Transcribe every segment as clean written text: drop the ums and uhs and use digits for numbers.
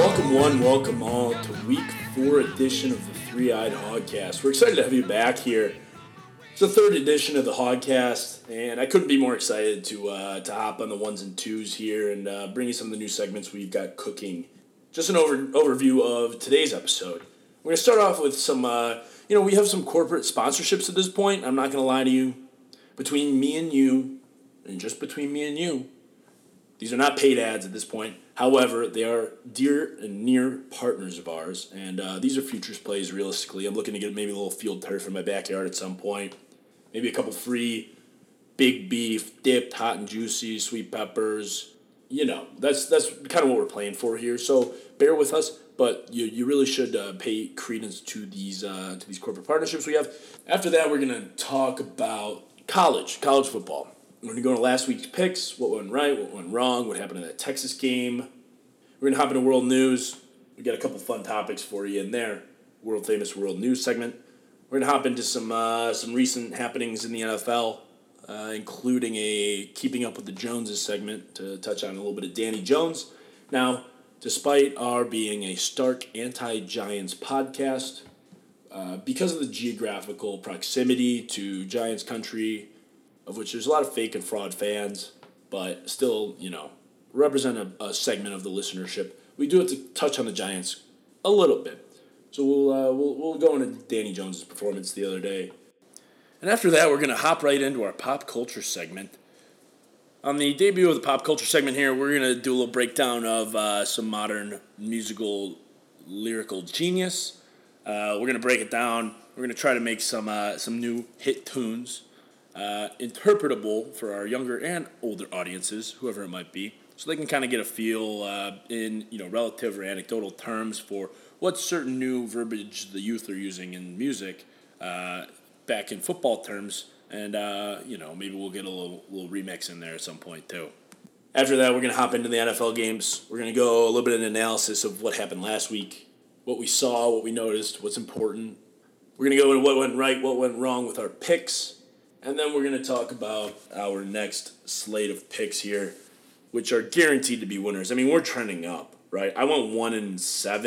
Welcome one, welcome all to week 4 edition of the Three-Eyed Hogcast. We're excited to have you back here. It's the third edition of the Hogcast, and I couldn't be more excited to hop on the ones and twos here and bring you some of the new segments we've got cooking. Just an overview of today's episode. We're going to start off with some, we have some corporate sponsorships at this point. I'm not going to lie to you. Between me and you, and just between me and you, these are not paid ads at this point. However, they are dear and near partners of ours, and these are futures plays, realistically. I'm looking to get maybe a little field turf in my backyard at some point. Maybe a couple free big beef, dipped, hot and juicy, sweet peppers. You know, that's kind of what we're playing for here, so bear with us. But you really should pay credence to these corporate partnerships we have. After that, we're going to talk about college football. We're going to go to last week's picks, what went right, what went wrong, what happened in that Texas game. We're going to hop into world news. We've got a couple fun topics for you in there. World-famous world news segment. We're going to hop into some recent happenings in the NFL, including a Keeping Up with the Joneses segment to touch on a little bit of Danny Jones. Now, despite our being a stark anti-Giants podcast, because of the geographical proximity to Giants country, of which there's a lot of fake and fraud fans, but still, represent a segment of the listenership. We do have to touch on the Giants a little bit. So we'll go into Danny Jones' performance the other day. And after that, we're going to hop right into our pop culture segment. On the debut of the pop culture segment here, we're going to do a little breakdown of some modern musical lyrical genius. We're going to break it down. We're going to try to make some new hit tunes. Interpretable for our younger and older audiences, whoever it might be, so they can kind of get a feel in relative or anecdotal terms for what certain new verbiage the youth are using in music back in football terms, and maybe we'll get a little remix in there at some point too. After that, we're going to hop into the NFL games. We're going to go a little bit of an analysis of what happened last week, what we saw, what we noticed, what's important. We're going to go into what went right, what went wrong with our picks. And then we're going to talk about our next slate of picks here, which are guaranteed to be winners. I mean, we're trending up, right? I went 1-7,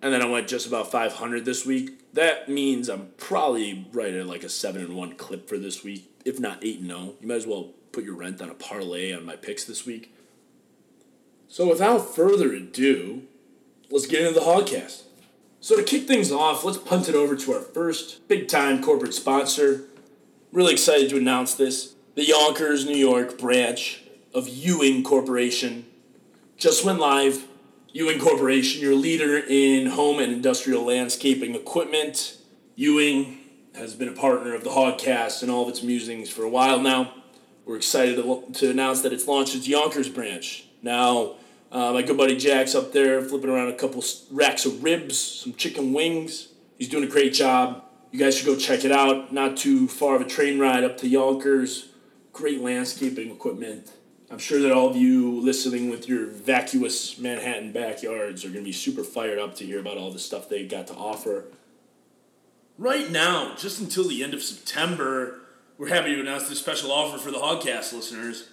and then I went just about 500 this week. That means I'm probably right at like a 7-1 clip for this week, if not 8-0. You might as well put your rent on a parlay on my picks this week. So without further ado, let's get into the Hogcast. So to kick things off, let's punt it over to our first big-time corporate sponsor. Really excited to announce this. The Yonkers, New York branch of Ewing Corporation just went live. Ewing Corporation, your leader in home and industrial landscaping equipment. Ewing has been a partner of the Hogcast and all of its musings for a while now. We're excited to announce that it's launched its Yonkers branch. Now, my good buddy Jack's up there flipping around a couple racks of ribs, some chicken wings. He's doing a great job. You guys should go check it out. Not too far of a train ride up to Yonkers. Great landscaping equipment. I'm sure that all of you listening with your vacuous Manhattan backyards are going to be super fired up to hear about all the stuff they've got to offer. Right now, just until the end of September, we're happy to announce this special offer for the Hogcast listeners.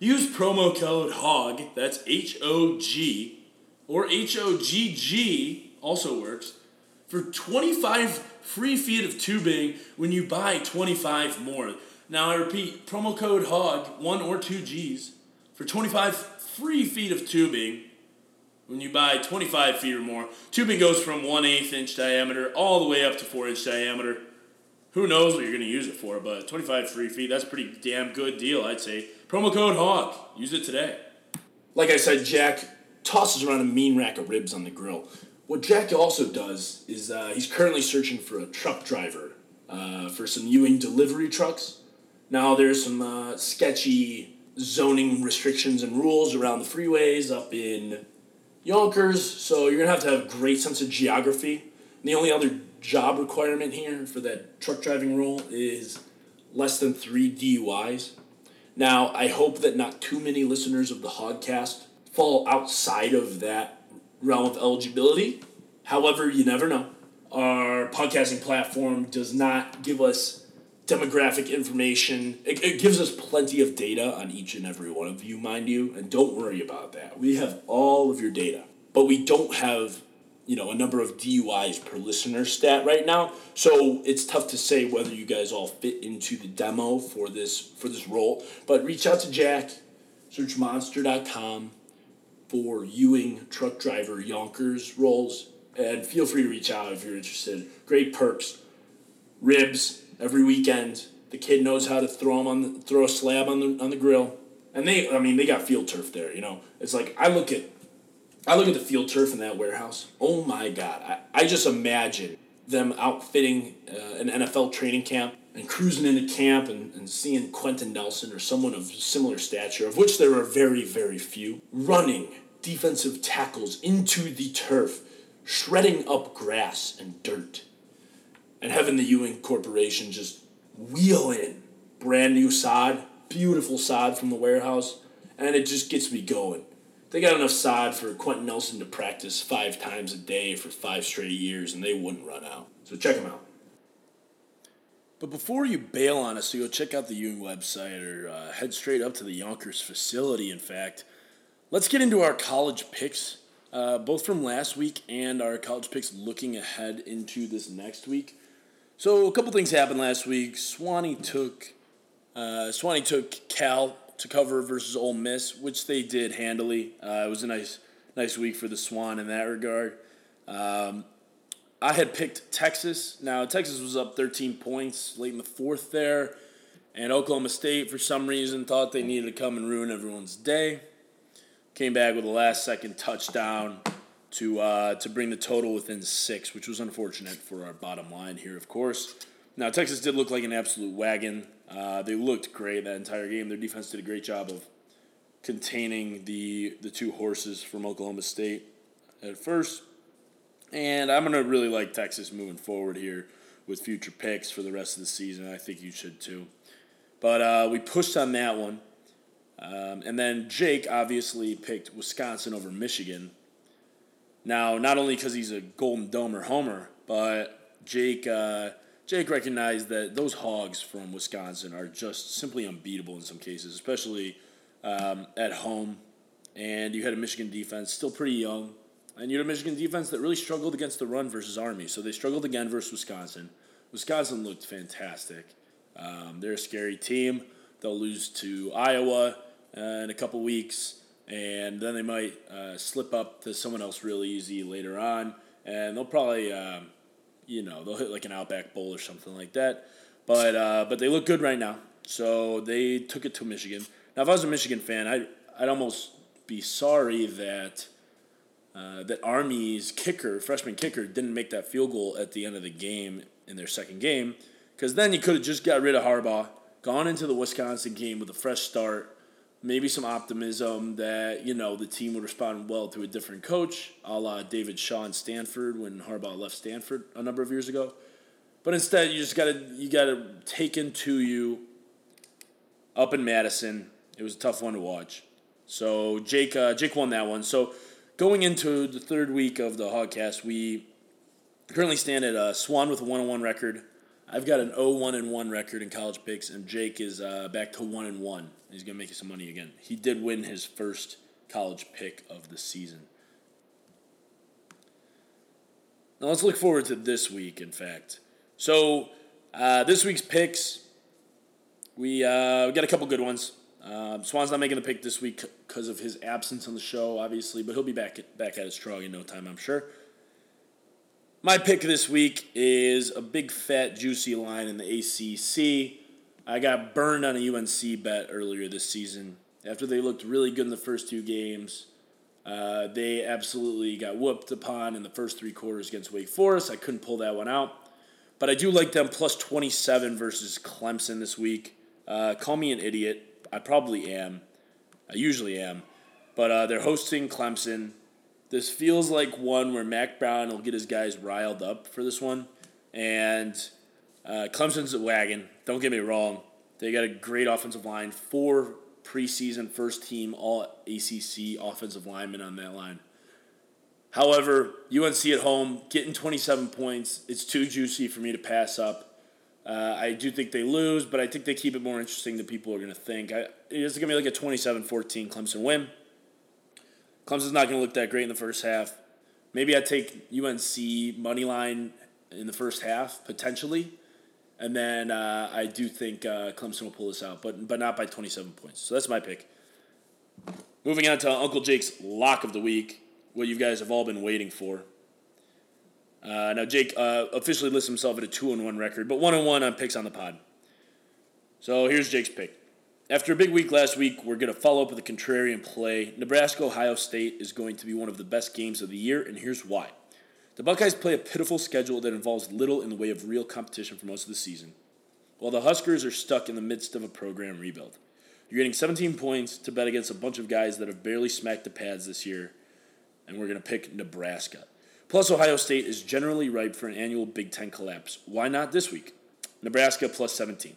Use promo code HOG, that's HOG, or HOGG, also works, for 25 free feet of tubing when you buy 25 more. Now I repeat, promo code HOG, 1 or 2 G's, for 25 free feet of tubing when you buy 25 feet or more. Tubing goes from 1/8 inch diameter all the way up to 4 inch diameter. Who knows what you're going to use it for, but 25 free feet, that's a pretty damn good deal, I'd say. Promo code HOG, use it today. Like I said, Jack tosses around a mean rack of ribs on the grill. What Jack also does is he's currently searching for a truck driver for some Ewing delivery trucks. Now there's some sketchy zoning restrictions and rules around the freeways up in Yonkers, so you're going to have a great sense of geography. And the only other job requirement here for that truck driving rule is less than 3 DUIs. Now I hope that not too many listeners of the Hogcast fall outside of that realm of eligibility. However, you never know. Our podcasting platform does not give us demographic information. It gives us plenty of data on each and every one of you, mind you, and don't worry about that. We have all of your data, but we don't have, a number of DUIs per listener stat right now. So it's tough to say whether you guys all fit into the demo for this role. But reach out to Jack, search monster.com for Ewing truck driver Yonkers roles, and feel free to reach out if you're interested. Great perks, ribs every weekend. The kid knows how to throw a slab on the grill, and they got field turf there. It's like I look at the field turf in that warehouse. Oh, my God. I just imagine them outfitting an NFL training camp and cruising into camp and seeing Quentin Nelson or someone of similar stature, of which there are very, very few, running defensive tackles into the turf, shredding up grass and dirt, and having the Ewing Corporation just wheel in brand new sod, beautiful sod from the warehouse, and it just gets me going. They got enough sod for Quentin Nelson to practice 5 times a day for 5 straight years, and they wouldn't run out. So check them out. But before you bail on us to go check out the Ewing website or head straight up to the Yonkers facility, in fact, let's get into our college picks, both from last week and our college picks looking ahead into this next week. So a couple things happened last week. Swanee took Cal to cover versus Ole Miss, which they did handily. It was a nice week for the Swan in that regard. I had picked Texas. Now, Texas was up 13 points late in the fourth there, and Oklahoma State, for some reason, thought they needed to come and ruin everyone's day. Came back with a last-second touchdown to bring the total within 6, which was unfortunate for our bottom line here, of course. Now, Texas did look like an absolute wagon. They looked great that entire game. Their defense did a great job of containing the two horses from Oklahoma State at first. And I'm going to really like Texas moving forward here with future picks for the rest of the season. I think you should too. But we pushed on that one. And then Jake obviously picked Wisconsin over Michigan. Now, not only because he's a Golden Domer homer, but Jake recognized that those hogs from Wisconsin are just simply unbeatable in some cases, especially at home. And you had a Michigan defense, still pretty young, and you had a Michigan defense that really struggled against the run versus Army. So they struggled again versus Wisconsin. Wisconsin looked fantastic. They're a scary team. They'll lose to Iowa in a couple weeks, and then they might slip up to someone else really easy later on, and they'll probably... they'll hit like an Outback Bowl or something like that. But they look good right now. So they took it to Michigan. Now, if I was a Michigan fan, I'd almost be sorry that that Army's freshman kicker, didn't make that field goal at the end of the game in their second game, because then you could have just got rid of Harbaugh, gone into the Wisconsin game with a fresh start, maybe some optimism that, the team would respond well to a different coach, a la David Shaw in Stanford when Harbaugh left Stanford a number of years ago. But instead, you just gotta take into you up in Madison. It was a tough one to watch. So Jake won that one. So going into the third week of the Hogcast, we currently stand at Swan with a 1-1 record. I've got an 0-1-1 record in college picks, and Jake is back to 1-1. He's going to make you some money again. He did win his first college pick of the season. Now let's look forward to this week, in fact. So this week's picks, we got a couple good ones. Swan's not making the pick this week because of his absence on the show, obviously, but he'll be back at it strong in no time, I'm sure. My pick this week is a big, fat, juicy line in the ACC. I got burned on a UNC bet earlier this season. After they looked really good in the first 2 games, they absolutely got whooped upon in the first 3 quarters against Wake Forest. I couldn't pull that one out. But I do like them plus 27 versus Clemson this week. Call me an idiot. I probably am. I usually am. But they're hosting Clemson. This feels like one where Mac Brown will get his guys riled up for this one. And Clemson's a wagon. Don't get me wrong. They got a great offensive line. 4 preseason first-team All-ACC offensive lineman on that line. However, UNC at home, getting 27 points. It's too juicy for me to pass up. I do think they lose, but I think they keep it more interesting than people are going to think. It's going to be like a 27-14 Clemson win. Clemson's not going to look that great in the first half. Maybe I take UNC money line in the first half, potentially. And then I do think Clemson will pull this out, but not by 27 points. So that's my pick. Moving on to Uncle Jake's lock of the week, what you guys have all been waiting for. Now, Jake officially lists himself at a 2-1 record, but 1-1 on picks on the pod. So here's Jake's pick. After a big week last week, we're going to follow up with a contrarian play. Nebraska-Ohio State is going to be one of the best games of the year, and here's why. The Buckeyes play a pitiful schedule that involves little in the way of real competition for most of the season, while the Huskers are stuck in the midst of a program rebuild. You're getting 17 points to bet against a bunch of guys that have barely smacked the pads this year, and we're going to pick Nebraska. Plus, Ohio State is generally ripe for an annual Big Ten collapse. Why not this week? Nebraska plus 17.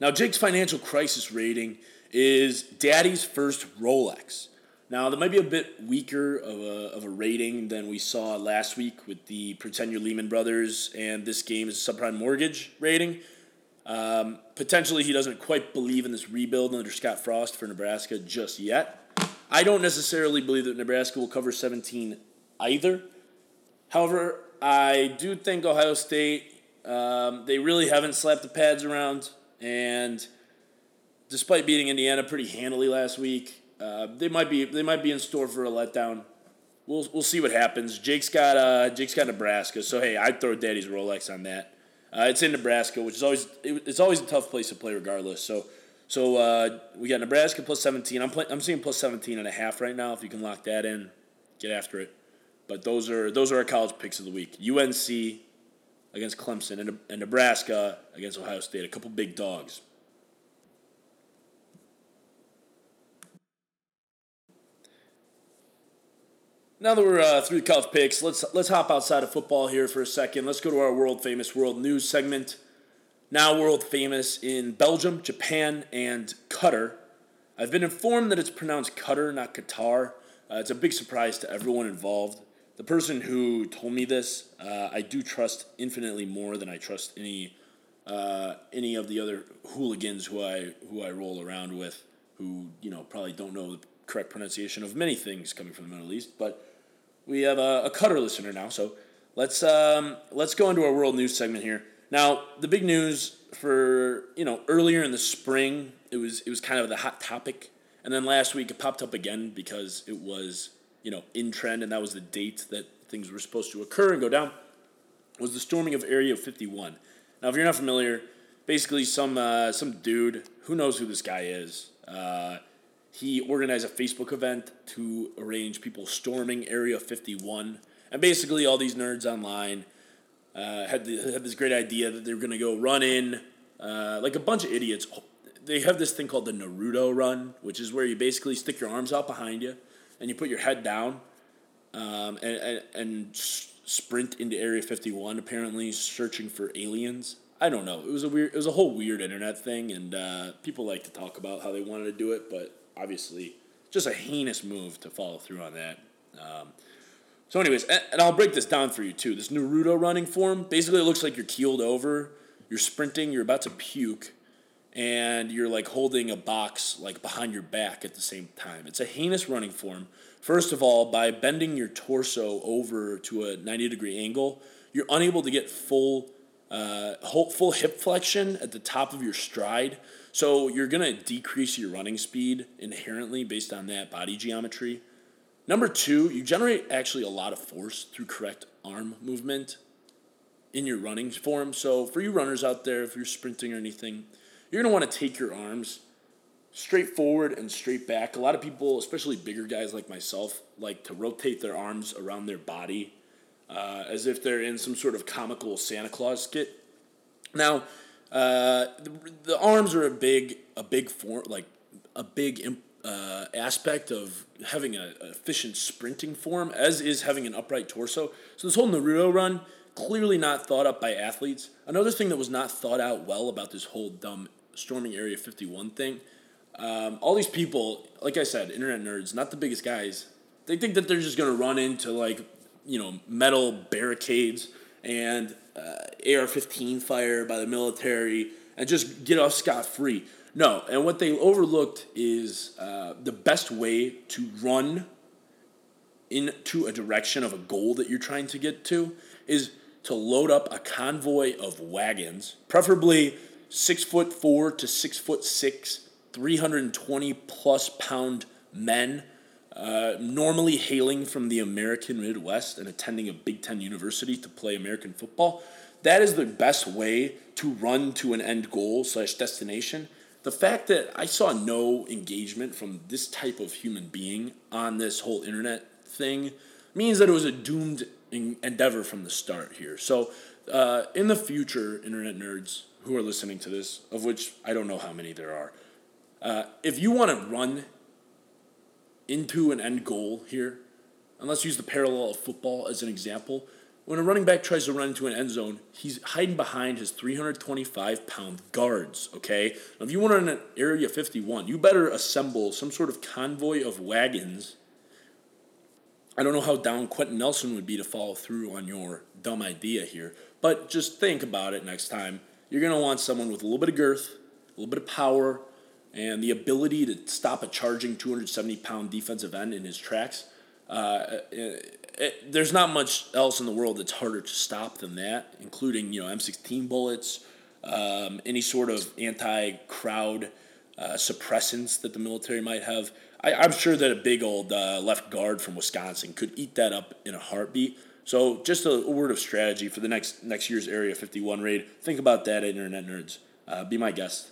Now, Jake's financial crisis rating is Daddy's first Rolex. Now, that might be a bit weaker of a rating than we saw last week with the Pretend You're Lehman Brothers and this game is a subprime mortgage rating. Potentially, he doesn't quite believe in this rebuild under Scott Frost for Nebraska just yet. I don't necessarily believe that Nebraska will cover 17 either. However, I do think Ohio State, they really haven't slapped the pads around. And despite beating Indiana pretty handily last week, They might be in store for a letdown. We'll see what happens. Jake's got Nebraska, so hey, I'd throw Daddy's Rolex on that. It's in Nebraska, which is always a tough place to play regardless. So we got Nebraska plus 17. I'm seeing plus 17.5 right now. If you can lock that in, get after it. But those are our college picks of the week. UNC against Clemson and Nebraska against Ohio State. A couple big dogs. Now that we're through the college picks, let's hop outside of football here for a second. Let's go to our world-famous world news segment. Now world-famous in Belgium, Japan, and Qatar. I've been informed that it's pronounced Qatar, not Qatar. It's a big surprise to everyone involved. The person who told me this, I do trust infinitely more than I trust any of the other hooligans who I roll around with, who probably don't know the correct pronunciation of many things coming from the Middle East, but we have a Qatar listener now, so let's go into our world news segment here. Now, the big news for earlier in the spring, it was kind of the hot topic, and then last week it popped up again because it was in trend, and that was the date that things were supposed to occur and go down. Was the storming of Area 51. Now, if you're not familiar, basically some dude who knows who this guy is. He organized a Facebook event to arrange people storming Area 51. And basically all these nerds online had this great idea that they were going to go run in, like a bunch of idiots. They have this thing called the Naruto Run, which is where you basically stick your arms out behind you and you put your head down and sprint into Area 51, apparently searching for aliens. I don't know. It was a whole weird internet thing, and people like to talk about how they wanted to do it, but obviously, just a heinous move to follow through on that. So anyways, and I'll break this down for you, too. This Naruto running form, basically it looks like you're keeled over, you're sprinting, you're about to puke, and you're, holding a box, behind your back at the same time. It's a heinous running form. First of all, by bending your torso over to a 90-degree angle, you're unable to get full hip flexion at the top of your stride. So you're going to decrease your running speed inherently based on that body geometry. Number two, you generate actually a lot of force through correct arm movement in your running form. So for you runners out there, if you're sprinting or anything, you're going to want to take your arms straight forward and straight back. A lot of people, especially bigger guys like myself, like to rotate their arms around their body as if they're in some sort of comical Santa Claus skit. Now, the arms are a big aspect of having an efficient sprinting form, as is having an upright torso. So this whole Naruto run, clearly not thought up by athletes. Another thing that was not thought out well about this whole dumb storming Area 51 thing All these people, like I said, internet nerds, not the biggest guys, they think that they're just going to run into, like, you know, metal barricades and AR-15 fire by the military and just get off scot-free. No, and what they overlooked is the best way to run into a direction of a goal that you're trying to get to is to load up a convoy of wagons, preferably 6'4" to 6'6", 320-plus-pound men, normally hailing from the American Midwest and attending a Big Ten university to play American football. That is the best way to run to an end goal / destination. The fact that I saw no engagement from this type of human being on this whole internet thing means that it was a doomed endeavor from the start here. So in the future, internet nerds who are listening to this, of which I don't know how many there are, if you want to run into an end goal here, and let's use the parallel of football as an example, when a running back tries to run into an end zone, he's hiding behind his 325-pound guards, okay? Now, if you want to run an Area 51, you better assemble some sort of convoy of wagons. I don't know how down Quentin Nelson would be to follow through on your dumb idea here, but just think about it next time. You're going to want someone with a little bit of girth, a little bit of power, and the ability to stop a charging 270-pound defensive end in his tracks. There's not much else in the world that's harder to stop than that, including, you know, M16 bullets, any sort of anti-crowd suppressants that the military might have. I'm sure that a big old left guard from Wisconsin could eat that up in a heartbeat. So just a word of strategy for the next year's Area 51 raid. Think about that, internet nerds. Be my guest.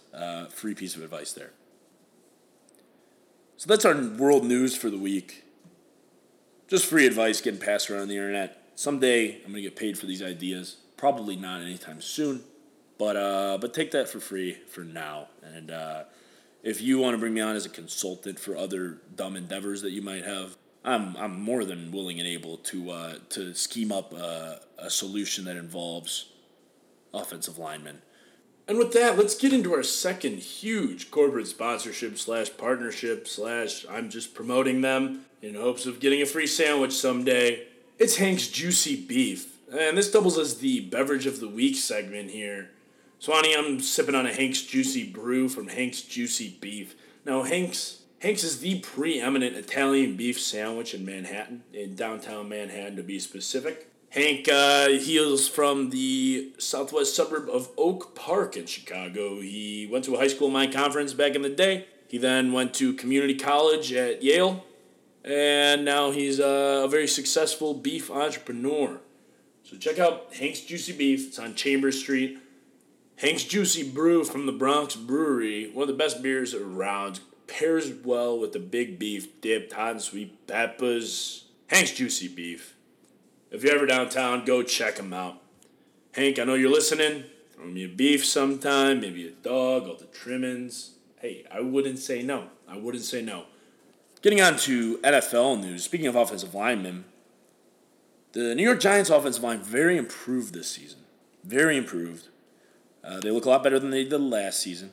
Free piece of advice there. So that's our world news for the week. Just free advice getting passed around the internet. Someday I'm going to get paid for these ideas. Probably not anytime soon. But take that for free for now. And if you want to bring me on as a consultant for other dumb endeavors that you might have, I'm more than willing and able to scheme up a solution that involves offensive linemen. And with that, let's get into our second huge corporate sponsorship / partnership / I'm just promoting them in hopes of getting a free sandwich someday. It's Hank's Juicy Beef. And this doubles as the Beverage of the Week segment here. So, honey, I'm sipping on a Hank's Juicy Brew from Hank's Juicy Beef. Now, Hank's is the preeminent Italian beef sandwich in Manhattan, in downtown Manhattan to be specific. Hank hails from the southwest suburb of Oak Park in Chicago. He went to a high school mind conference back in the day. He then went to community college at Yale. And now he's a very successful beef entrepreneur. So check out Hank's Juicy Beef. It's on Chambers Street. Hank's Juicy Brew from the Bronx Brewery. One of the best beers around. Pairs well with the big beef dipped hot and sweet peppers. Hank's Juicy Beef. If you're ever downtown, go check them out. Hank, I know you're listening. Throw me a beef sometime, maybe a dog, all the trimmings. Hey, I wouldn't say no. I wouldn't say no. Getting on to NFL news, speaking of offensive linemen, the New York Giants offensive line very improved this season. Very improved. They look a lot better than they did last season.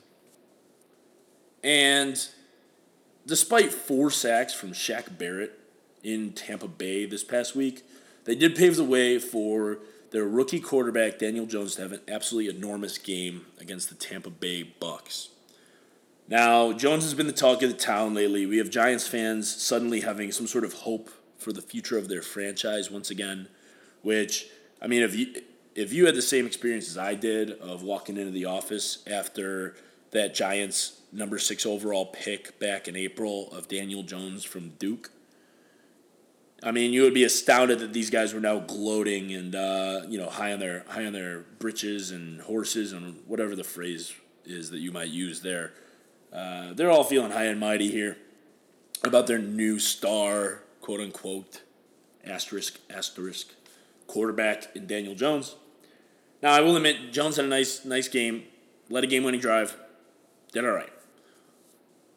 And despite 4 sacks from Shaq Barrett in Tampa Bay this past week, they did pave the way for their rookie quarterback, Daniel Jones, to have an absolutely enormous game against the Tampa Bay Bucks. Now, Jones has been the talk of the town lately. We have Giants fans suddenly having some sort of hope for the future of their franchise once again, which, I mean, if you had the same experience as I did of walking into the office after that Giants number 6 overall pick back in April of Daniel Jones from Duke, I mean, you would be astounded that these guys were now gloating and high on their britches and horses and whatever the phrase is that you might use there. They're all feeling high and mighty here about their new star, quote unquote, asterisk quarterback in Daniel Jones. Now, I will admit, Jones had a nice game, led a game-winning drive, did all right.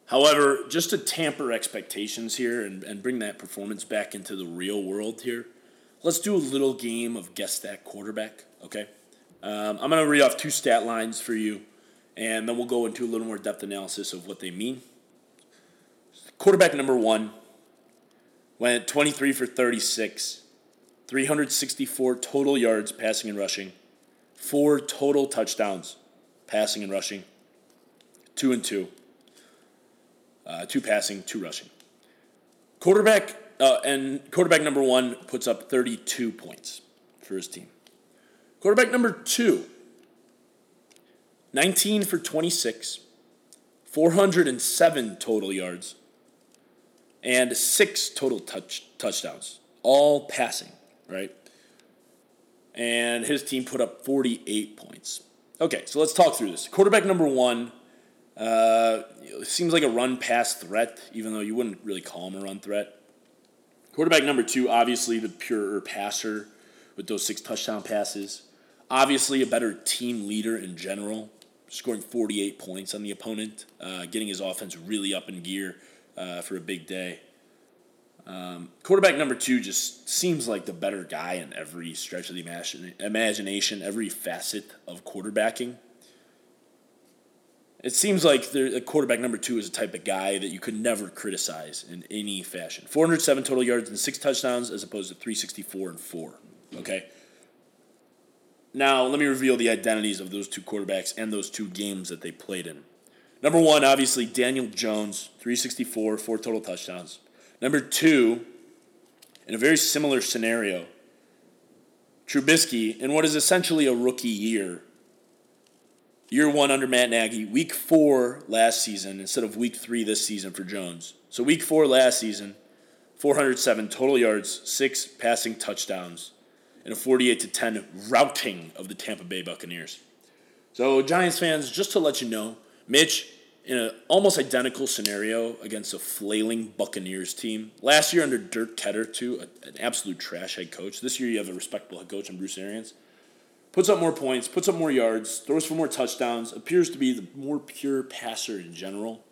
However, just to tamper expectations here and bring that performance back into the real world here, let's do a little game of guess that quarterback, okay? I'm going to read off 2 stat lines for you, and then we'll go into a little more depth analysis of what they mean. Quarterback number one went 23 for 36, 364 total yards passing and rushing, 4 total touchdowns passing and rushing, 2 and 2. 2 passing, 2 rushing. Quarterback number one puts up 32 points for his team. Quarterback number two, 19 for 26, 407 total yards, and 6 total touchdowns, all passing, right? And his team put up 48 points. Okay, so let's talk through this. Quarterback number one seems like a run-pass threat, even though you wouldn't really call him a run threat. Quarterback number two, obviously the purer passer with those 6 touchdown passes. Obviously a better team leader in general, scoring 48 points on the opponent, getting his offense really up in gear for a big day. Quarterback number two just seems like the better guy in every stretch of the imagination, every facet of quarterbacking. It seems like the quarterback number two is the type of guy that you could never criticize in any fashion. 407 total yards and 6 touchdowns as opposed to 364 and 4. Okay? Now, let me reveal the identities of those two quarterbacks and those two games that they played in. Number one, obviously, Daniel Jones, 364, 4 total touchdowns. Number two, in a very similar scenario, Trubisky, in what is essentially a rookie year, Year one under Matt Nagy, week 4 last season instead of week 3 this season for Jones. So week 4 last season, 407 total yards, 6 passing touchdowns, and a 48-10 routing of the Tampa Bay Buccaneers. So Giants fans, just to let you know, Mitch, in an almost identical scenario against a flailing Buccaneers team, last year under Dirk Koetter, too, an absolute trash head coach. This year you have a respectable head coach in Bruce Arians. Puts up more points, puts up more yards, throws for more touchdowns, appears to be the more pure passer in general.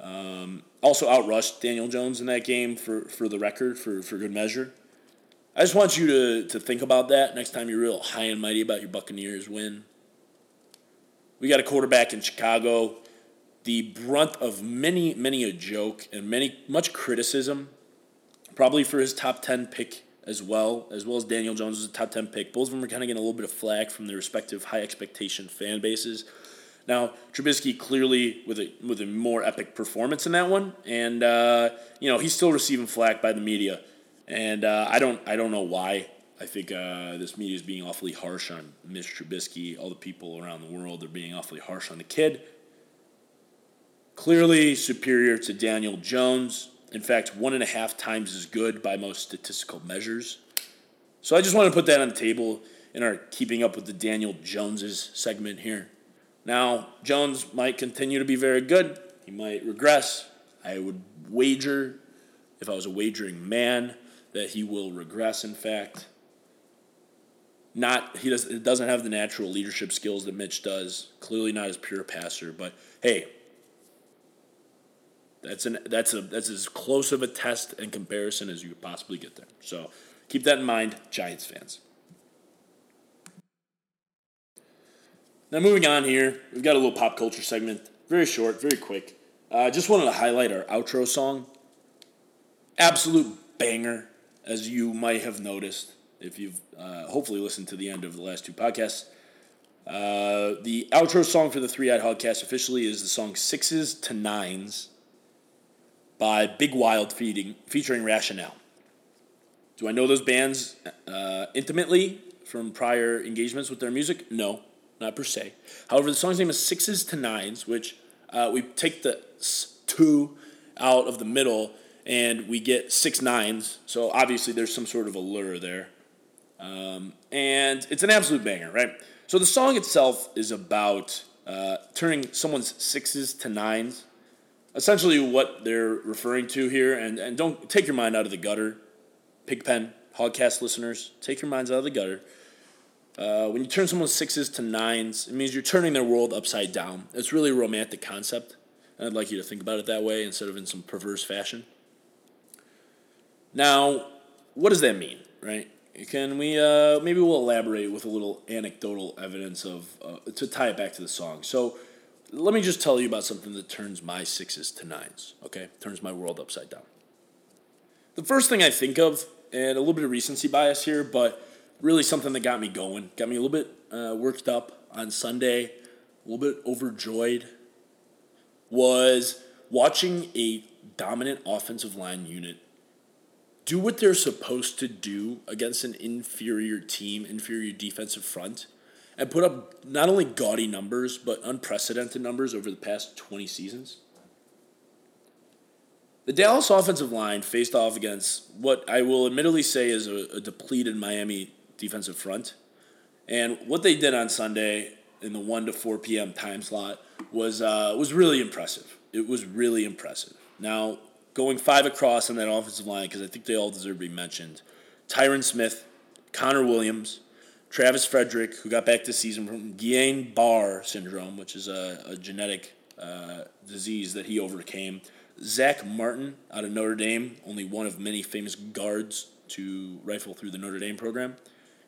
Also outrushed Daniel Jones in that game for the record, for good measure. I just want you to think about that next time you're real high and mighty about your Buccaneers win. We got a quarterback in Chicago, the brunt of many, many a joke and much criticism, probably for his top 10 pick as well as Daniel Jones was a top 10 pick. Both of them are kind of getting a little bit of flack from their respective high expectation fan bases. Now, Trubisky clearly with a more epic performance in that one, and he's still receiving flack by the media, and I don't know why. I think this media is being awfully harsh on Mitch Trubisky. All the people around the world are being awfully harsh on the kid. Clearly superior to Daniel Jones. In fact, 1.5 times as good by most statistical measures. So I just want to put that on the table in our Keeping Up with the Daniel Joneses segment here. Now, Jones might continue to be very good. He might regress. I would wager, if I was a wagering man, that he will regress, in fact. He doesn't have the natural leadership skills that Mitch does. Clearly not as pure a passer, but hey, That's as close of a test and comparison as you could possibly get there. So keep that in mind, Giants fans. Now moving on here, we've got a little pop culture segment. Very short, very quick. Just wanted to highlight our outro song. Absolute banger, as you might have noticed if you've hopefully listened to the end of the last 2 podcasts. The outro song for the Three-Eyed Hogcast officially is the song Sixes to Nines by Big Wild featuring Rationale. Do I know those bands intimately from prior engagements with their music? No, not per se. However, the song's name is Sixes to Nines, which we take the 2 out of the middle and we get 6 nines. So obviously there's some sort of allure there. And it's an absolute banger, right? So the song itself is about turning someone's sixes to nines. Essentially what they're referring to here, and don't take your mind out of the gutter, Pigpen, Hogcast listeners, take your minds out of the gutter. When you turn someone's sixes to nines, it means you're turning their world upside down. It's really a romantic concept, and I'd like you to think about it that way instead of in some perverse fashion. Now, what does that mean, right? Can we maybe we'll elaborate with a little anecdotal evidence to tie it back to the song. So let me just tell you about something that turns my sixes to nines, okay? Turns my world upside down. The first thing I think of, and a little bit of recency bias here, but really something that got me going, got me a little bit worked up on Sunday, a little bit overjoyed, was watching a dominant offensive line unit do what they're supposed to do against an inferior team, inferior defensive front, and put up not only gaudy numbers, but unprecedented numbers over the past 20 seasons. The Dallas offensive line faced off against what I will admittedly say is a depleted Miami defensive front. And what they did on Sunday in the 1 to 4 p.m. time slot was really impressive. It was really impressive. Now, going five across on that offensive line, because I think they all deserve to be mentioned, Tyron Smith, Connor Williams, Travis Frederick, who got back this season from Guillain-Barré syndrome, which is a genetic disease that he overcame. Zach Martin out of Notre Dame, only one of many famous guards to rifle through the Notre Dame program.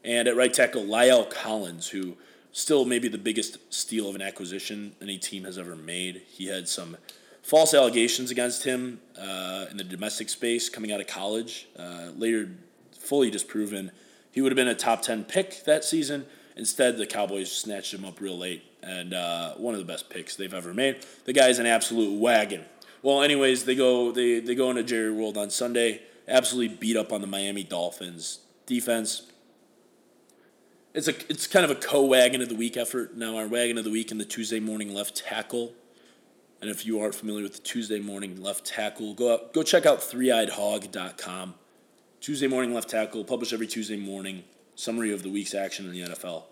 And at right tackle, La'el Collins, who still may be the biggest steal of an acquisition any team has ever made. He had some false allegations against him in the domestic space coming out of college, later fully disproven. He would have been a top 10 pick that season. Instead, the Cowboys snatched him up real late, and one of the best picks they've ever made. The guy's an absolute wagon. Well, anyways, they go into Jerry World on Sunday, absolutely beat up on the Miami Dolphins defense. It's kind of a co-wagon of the week effort. Now, our wagon of the week in the Tuesday morning left tackle. And if you aren't familiar with the Tuesday morning left tackle, go check out threeeyedhog.com. Tuesday morning left tackle, published every Tuesday morning, summary of the week's action in the NFL.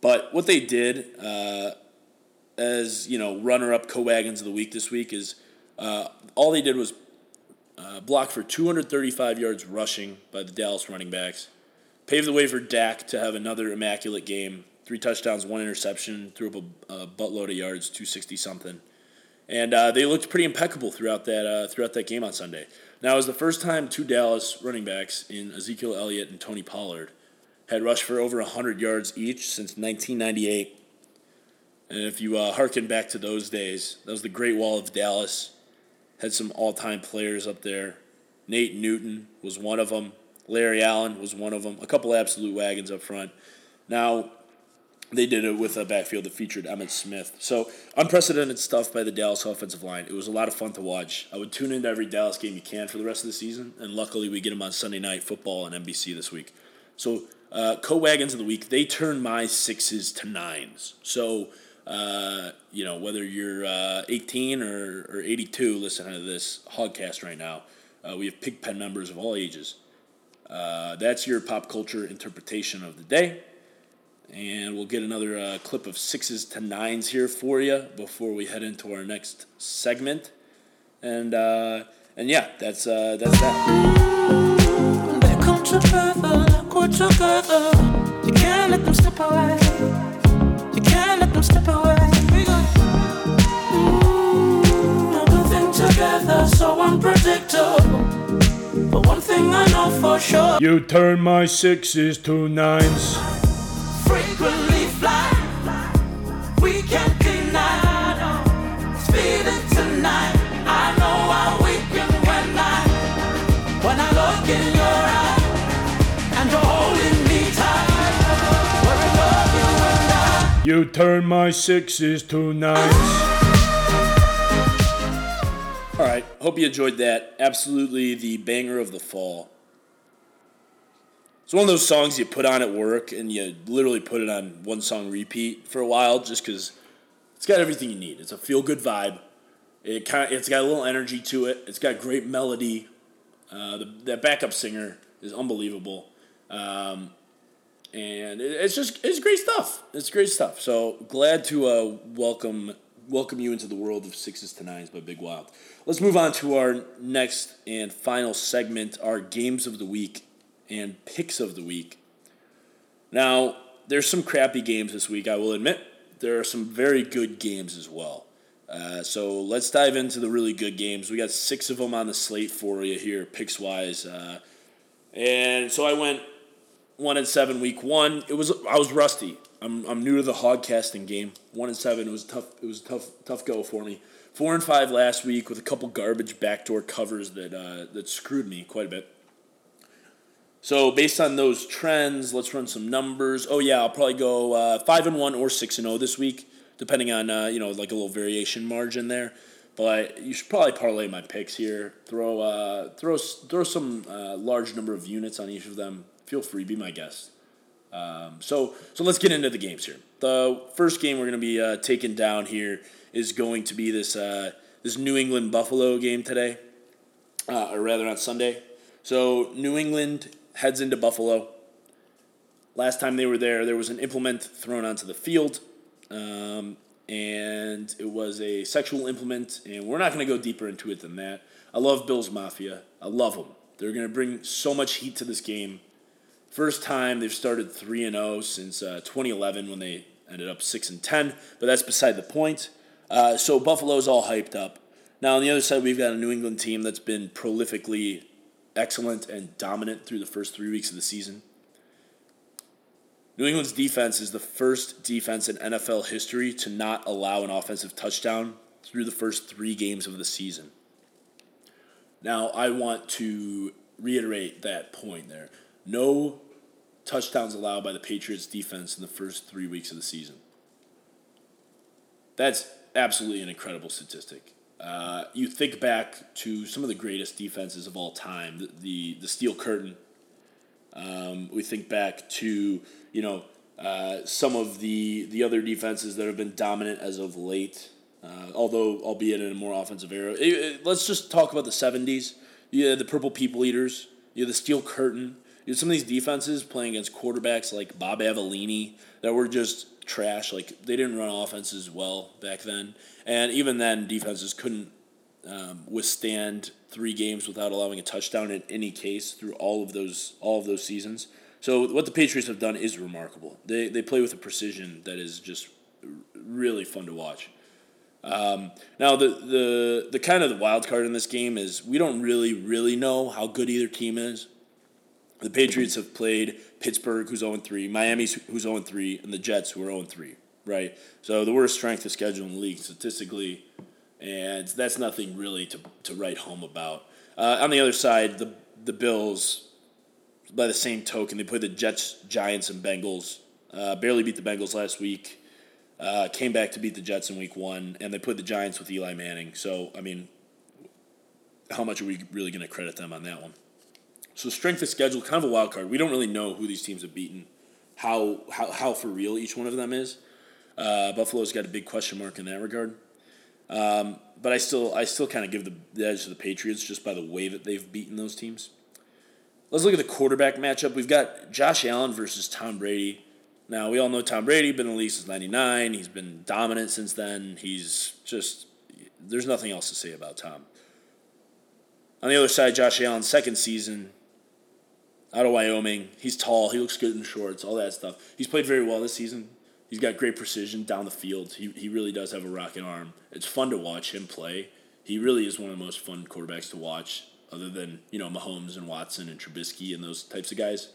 But what they did as, you know, runner-up co-wagons of the week this week is all they did was block for 235 yards rushing by the Dallas running backs, paved the way for Dak to have another immaculate game, 3 touchdowns, 1 interception, threw up a buttload of yards, 260-something. And they looked pretty impeccable throughout that game on Sunday. Now, it was the first time 2 Dallas running backs in Ezekiel Elliott and Tony Pollard had rushed for over 100 yards each since 1998. And if you hearken back to those days, that was the Great Wall of Dallas. Had some all-time players up there. Nate Newton was one of them. Larry Allen was one of them. A couple absolute wagons up front. Now, they did it with a backfield that featured Emmitt Smith. So, unprecedented stuff by the Dallas offensive line. It was a lot of fun to watch. I would tune into every Dallas game you can for the rest of the season, and luckily we get them on Sunday Night Football on NBC this week. So, co-wagons of the week, they turn my sixes to nines. So, you know, whether you're 18 or 82 listening to this Hogcast right now, we have Pigpen members of all ages. That's your pop culture interpretation of the day. And we'll get another clip of sixes to nines here for you before we head into our next segment. And yeah, that's that. Ooh, better come together, go together. You can't let them step away. You can't let them step away. We got everything together, so unpredictable. But one thing I know for sure. You turn my sixes to nines. Frequently fly, we can't deny, no. Speed it tonight, I know I weaken when I look in your eye, and you're holding me tight, where I love you and I. You turn my sixes to nines. Alright, hope you enjoyed that. Absolutely the banger of the fall. It's one of those songs you put on at work and you literally put it on one song repeat for a while just because it's got everything you need. It's a feel-good vibe. It's got a little energy to it. It's got great melody. That backup singer is unbelievable. And it's great stuff. It's great stuff. So glad to welcome you into the world of Sixes to Nines by Big Wild. Let's move on to our next and final segment, our Games of the Week and picks of the week. Now, there's some crappy games this week, I will admit. There are some very good games as well. So let's dive into the really good games. We got 6 of them on the slate for you here, picks-wise. And so I went 1-7 week 1. I was rusty. I'm new to the hogcasting game. 1-7 It was a tough go for me. 4-5 last week with a couple garbage backdoor covers that screwed me quite a bit. So based on those trends, let's run some numbers. Oh yeah, I'll probably go 5-1 or 6-0 this week, depending on like a little variation margin there. But you should probably parlay my picks here. Throw some large number of units on each of them. Feel free, be my guest. So let's get into the games here. The first game we're going to be taking down here is going to be this New England Buffalo game today, or rather on Sunday. So New England heads into Buffalo. Last time they were there was an implement thrown onto the field. And it was a sexual implement, and we're not going to go deeper into it than that. I love Bills Mafia. I love them. They're going to bring so much heat to this game. First time they've started 3-0 since 2011 when they ended up 6-10, but that's beside the point. So Buffalo's all hyped up. Now on the other side, we've got a New England team that's been prolifically excellent and dominant through the first 3 weeks of the season. New England's defense is the first defense in NFL history to not allow an offensive touchdown through the first 3 games of the season. Now, I want to reiterate that point there. No touchdowns allowed by the Patriots' defense in the first 3 weeks of the season. That's absolutely an incredible statistic. You think back to some of the greatest defenses of all time, the Steel Curtain. We think back to some of the other defenses that have been dominant as of late, although albeit in a more offensive era. Let's just talk about the 70s. You had the Purple People Eaters. You had the Steel Curtain. You had some of these defenses playing against quarterbacks like Bob Avellini that were just trash. Like, they didn't run offenses well back then, and even then defenses couldn't withstand 3 games without allowing a touchdown in any case through all of those seasons. So what the Patriots have done is remarkable. They play with a precision that is just really fun to watch. Now the kind of the wild card in this game is we don't really know how good either team is. The Patriots have played Pittsburgh, who's 0-3, Miami, who's 0-3, and the Jets, who are 0-3, right? So the worst strength of schedule in the league statistically. And that's nothing really to write home about. On the other side, the Bills, by the same token, they played the Jets, Giants, and Bengals. Barely beat the Bengals last week. Came back to beat the Jets in week 1. And they played the Giants with Eli Manning. So, I mean, how much are we really going to credit them on that one? So strength of schedule, kind of a wild card. We don't really know who these teams have beaten, how for real each one of them is. Buffalo's got a big question mark in that regard. But I still kind of give the edge to the Patriots just by the way that they've beaten those teams. Let's look at the quarterback matchup. We've got Josh Allen versus Tom Brady. Now, we all know Tom Brady, been in the league since 1999. He's been dominant since then. There's nothing else to say about Tom. On the other side, Josh Allen, second season, out of Wyoming. He's tall. He looks good in shorts, all that stuff. He's played very well this season. He's got great precision down the field. He really does have a rocket arm. It's fun to watch him play. He really is one of the most fun quarterbacks to watch, other than Mahomes and Watson and Trubisky and those types of guys.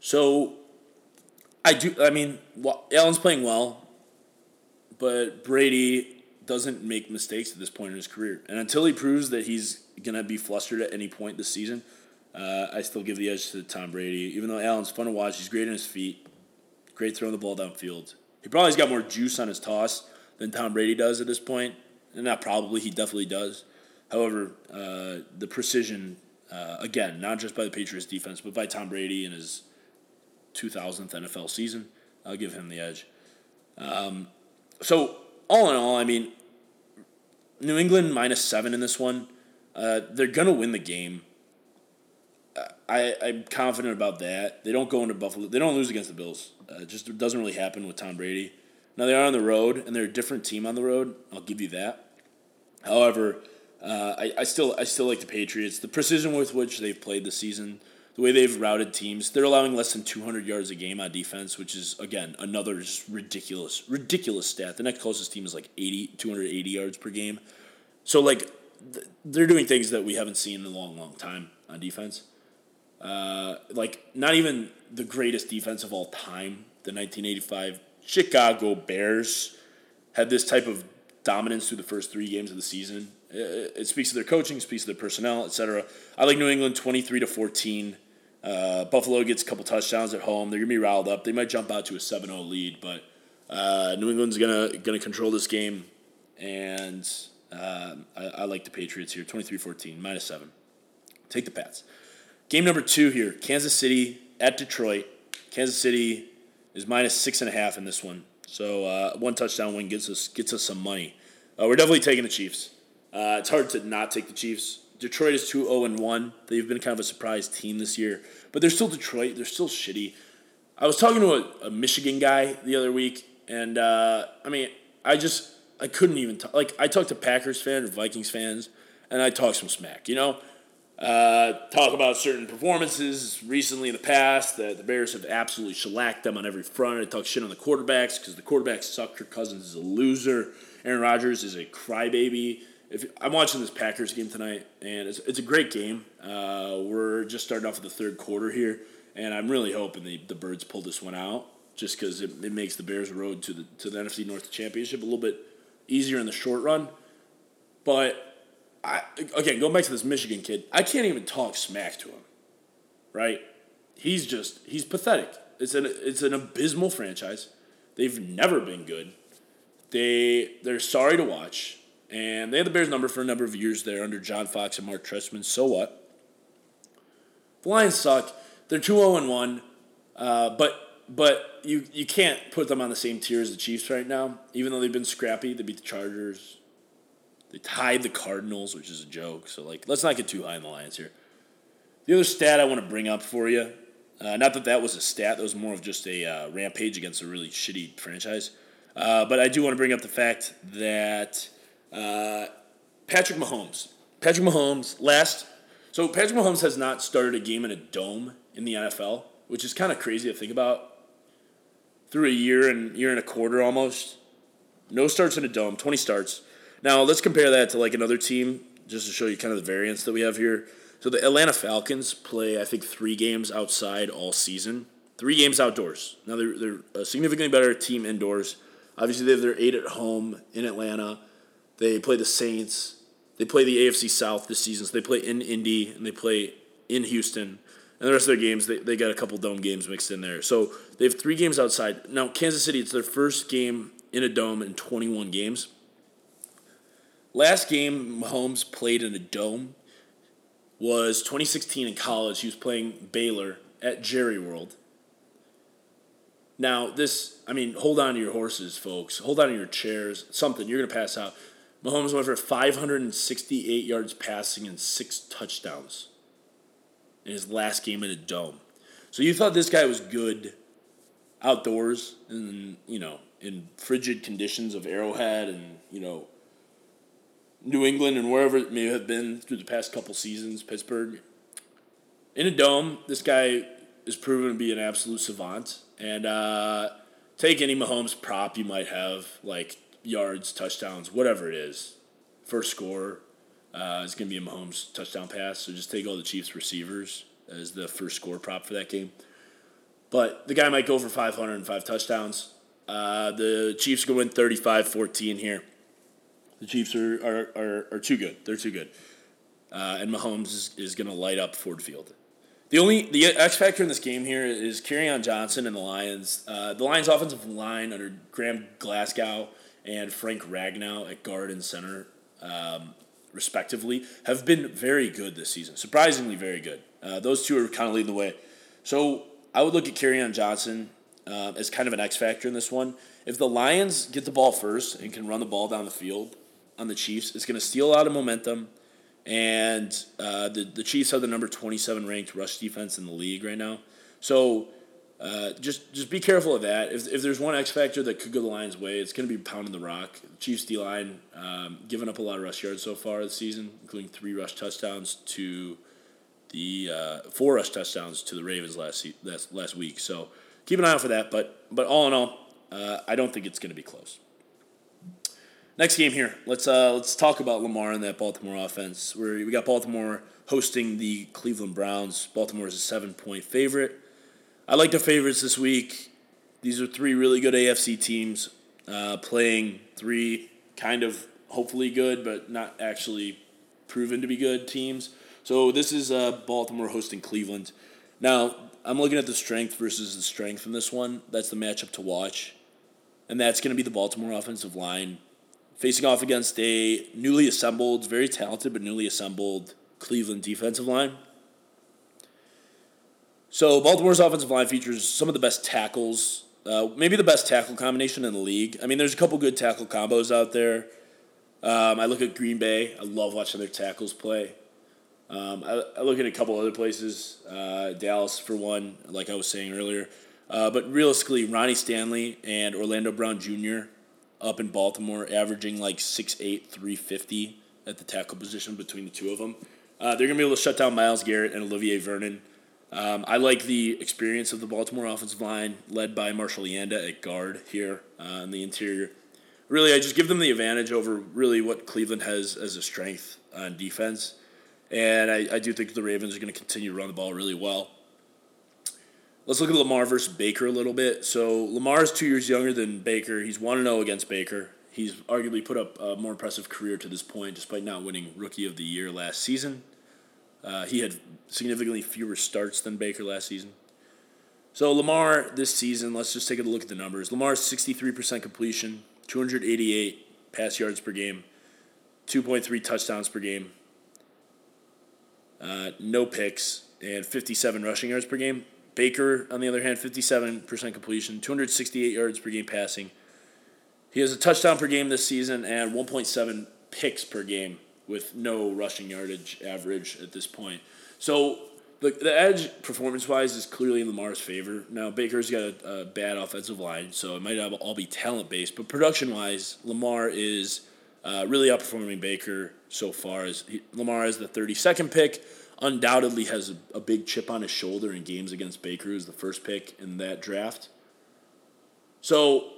So, Allen's playing well, but Brady doesn't make mistakes at this point in his career. And until he proves that he's going to be flustered at any point this season, I still give the edge to Tom Brady. Even though Allen's fun to watch, he's great on his feet. Great throwing the ball downfield. He probably's got more juice on his toss than Tom Brady does at this point. And not probably, he definitely does. However, the precision, again, not just by the Patriots defense, but by Tom Brady in his 2000th NFL season, I'll give him the edge. So, all in all, I mean, New England -7 in this one. They're going to win the game. I'm confident about that. They don't go into Buffalo. They don't lose against the Bills. It just doesn't really happen with Tom Brady. Now, they are on the road, and they're a different team on the road. I'll give you that. However, I still like the Patriots. The precision with which they've played this season, the way they've routed teams, they're allowing less than 200 yards a game on defense, which is, again, another just ridiculous stat. The next closest team is like 280 yards per game. So, like, they're doing things that we haven't seen in a long time on defense. Like, not even the greatest defense of all time, the 1985 Chicago Bears had this type of dominance through the first three games of the season. It speaks to their coaching, speaks to their personnel, etc. I like New England 23-14. Buffalo gets a couple touchdowns at home. They're going to be riled up. They might jump out to a 7-0 lead, but New England's going to control this game, and I like the Patriots here, 23-14, -7. Take the Pats. Game number two here, Kansas City at Detroit. Kansas City is -6.5 in this one. So one touchdown win gets us some money. We're definitely taking the Chiefs. It's hard to not take the Chiefs. Detroit is 2-0-1. They've been kind of a surprise team this year. But they're still Detroit. They're still shitty. I was talking to a Michigan guy the other week, and I couldn't even talk. Like, I talked to Packers fans, Vikings fans, and I talked some smack, you know? Talk about certain performances recently in the past that the Bears have absolutely shellacked them on every front. I talk shit on the quarterbacks because the quarterbacks suck. Kirk Cousins is a loser. Aaron Rodgers is a crybaby. I'm watching this Packers game tonight, and it's a great game. We're just starting off with the third quarter here, and I'm really hoping the Birds pull this one out just because it makes the Bears' road to the NFC North Championship a little bit easier in the short run. But, going back to this Michigan kid, I can't even talk smack to him, right? He's pathetic. It's an abysmal franchise. They've never been good. They're sorry to watch. And they had the Bears number for a number of years there under John Fox and Mark Trestman. So what? The Lions suck. They're 2-0-1. But you can't put them on the same tier as the Chiefs right now. Even though they've been scrappy, they beat the Chargers. They tied the Cardinals, which is a joke. So, let's not get too high on the Lions here. The other stat I want to bring up for you, not that was a stat. That was more of just a rampage against a really shitty franchise. But I do want to bring up the fact that... Patrick Mahomes Patrick Mahomes has not started a game in a dome in the NFL, which is kind of crazy to think about. Through a year and a quarter almost, no starts in a dome, 20 starts. Now let's compare that to another team just to show you kind of the variance that we have here. So the Atlanta Falcons play, I think, 3 games outside all season, 3 games outdoors. Now they're a significantly better team indoors. Obviously they have their 8 at home in Atlanta. They play the Saints. They play the AFC South this season. So they play in Indy, and they play in Houston. And the rest of their games, they got a couple dome games mixed in there. So they have 3 games outside. Now, Kansas City, it's their first game in a dome in 21 games. Last game Mahomes played in a dome was 2016 in college. He was playing Baylor at Jerry World. Now, hold on to your horses, folks. Hold on to your chairs. Something. You're going to pass out. Mahomes went for 568 yards passing and 6 touchdowns in his last game in a dome. So you thought this guy was good outdoors and, in frigid conditions of Arrowhead and, New England and wherever it may have been through the past couple seasons, Pittsburgh. In a dome, this guy is proven to be an absolute savant. And take any Mahomes prop you might have, yards, touchdowns, whatever it is. First score is going to be a Mahomes touchdown pass, so just take all the Chiefs receivers as the first score prop for that game. But the guy might go for 505 touchdowns. The Chiefs go in 35-14 here. The Chiefs are too good. They're too good. And Mahomes is going to light up Ford Field. The X factor in this game here is Kerryon Johnson and the Lions. The Lions offensive line under Graham Glasgow and Frank Ragnow at guard and center, respectively, have been very good this season. Surprisingly very good. Those two are kind of leading the way. So I would look at Kerryon Johnson as kind of an X factor in this one. If the Lions get the ball first and can run the ball down the field on the Chiefs, it's going to steal a lot of momentum. And the Chiefs have the number 27 ranked rush defense in the league right now. So... just be careful of that. If there's one X factor that could go the Lions' way, it's going to be pounding the rock. Chiefs D-line giving up a lot of rush yards so far this season, including 4 rush touchdowns to the Ravens last week. So keep an eye out for that. But all in all, I don't think it's going to be close. Next game here. Let's talk about Lamar and that Baltimore offense. We got Baltimore hosting the Cleveland Browns. Baltimore is a 7-point favorite. I like the favorites this week. These are three really good AFC teams playing three kind of hopefully good but not actually proven to be good teams. So this is Baltimore hosting Cleveland. Now, I'm looking at the strength versus the strength in this one. That's the matchup to watch. And that's going to be the Baltimore offensive line facing off against a newly assembled, very talented but newly assembled Cleveland defensive line. So Baltimore's offensive line features some of the best tackles, maybe the best tackle combination in the league. I mean, there's a couple good tackle combos out there. I look at Green Bay. I love watching their tackles play. I look at a couple other places, Dallas for one, like I was saying earlier. But realistically, Ronnie Stanley and Orlando Brown Jr. up in Baltimore, averaging like 6'8", 350 at the tackle position between the two of them. They're going to be able to shut down Myles Garrett and Olivier Vernon. I like the experience of the Baltimore offensive line, led by Marshall Yanda at guard here in the interior. Really, I just give them the advantage over really what Cleveland has as a strength on defense. And I do think the Ravens are going to continue to run the ball really well. Let's look at Lamar versus Baker a little bit. So Lamar is 2 years younger than Baker. He's 1-0 against Baker. He's arguably put up a more impressive career to this point despite not winning Rookie of the Year last season. He had significantly fewer starts than Baker last season. So Lamar this season, let's just take a look at the numbers. Lamar's 63% completion, 288 pass yards per game, 2.3 touchdowns per game. No picks, and 57 rushing yards per game. Baker, on the other hand, 57% completion, 268 yards per game passing. He has a touchdown per game this season and 1.7 picks per game with no rushing yardage average at this point. So the edge performance-wise is clearly in Lamar's favor. Now, Baker's got a bad offensive line, so it might all be talent-based. But production-wise, Lamar is really outperforming Baker so far. Lamar is the 32nd pick, undoubtedly has a big chip on his shoulder in games against Baker, who's the first pick in that draft. So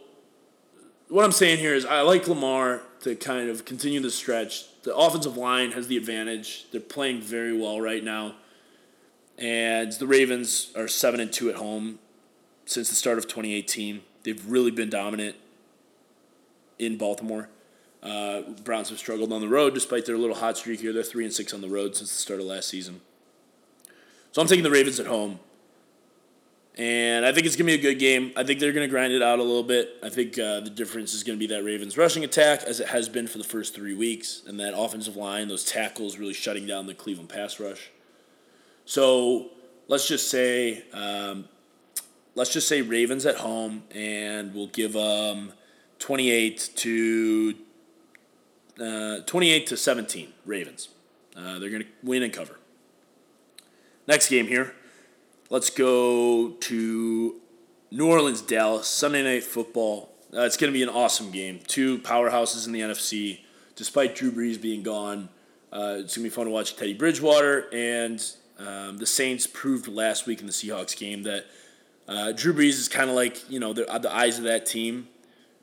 what I'm saying here is I like Lamar to kind of continue the stretch. The offensive line has the advantage. They're playing very well right now. And the Ravens are 7-2 at home since the start of 2018. They've really been dominant in Baltimore. Browns have struggled on the road despite their little hot streak here. They're 3-6 on the road since the start of last season. So I'm taking the Ravens at home. And I think it's going to be a good game. I think they're going to grind it out a little bit. I think the difference is going to be that Ravens rushing attack, as it has been for the first 3 weeks, and that offensive line, those tackles really shutting down the Cleveland pass rush. So let's just say Ravens at home, and we'll give them 28-17, Ravens. They're going to win and cover. Next game here. Let's go to New Orleans, Dallas, Sunday Night Football. It's going to be an awesome game. Two powerhouses in the NFC. Despite Drew Brees being gone, it's going to be fun to watch Teddy Bridgewater. And the Saints proved last week in the Seahawks game that Drew Brees is kind of like, you know, the eyes of that team.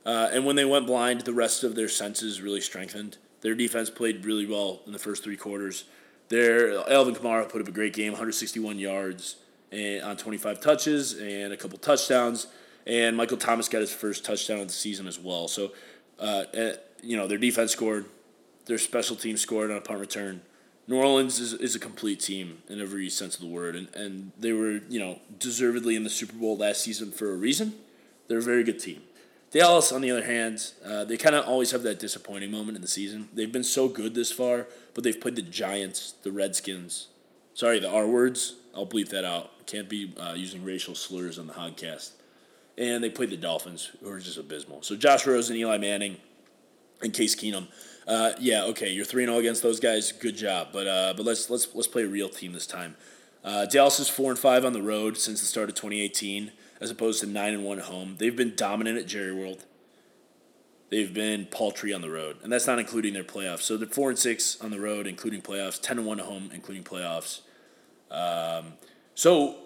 And when they went blind, the rest of their senses really strengthened. Their defense played really well in the first three quarters. Alvin Kamara put up a great game, 161 yards on 25 touches and a couple touchdowns. And Michael Thomas got his first touchdown of the season as well. So, their defense scored. Their special team scored on a punt return. New Orleans is a complete team in every sense of the word. And they were, deservedly in the Super Bowl last season for a reason. They're a very good team. Dallas, on the other hand, they kind of always have that disappointing moment in the season. They've been so good this far, but they've played the Giants, the Redskins. Sorry, the R-words. I'll bleep that out. Can't be using racial slurs on the Hogcast. And they played the Dolphins, who are just abysmal. So Josh Rosen, Eli Manning, and Case Keenum. You're 3-0 against those guys. Good job. But let's play a real team this time. Dallas is 4-5 on the road since the start of 2018. As opposed to 9-1 at home. They've been dominant at Jerry World. They've been paltry on the road, and that's not including their playoffs. So they're 4-6 on the road, including playoffs, 10-1 at home, including playoffs. So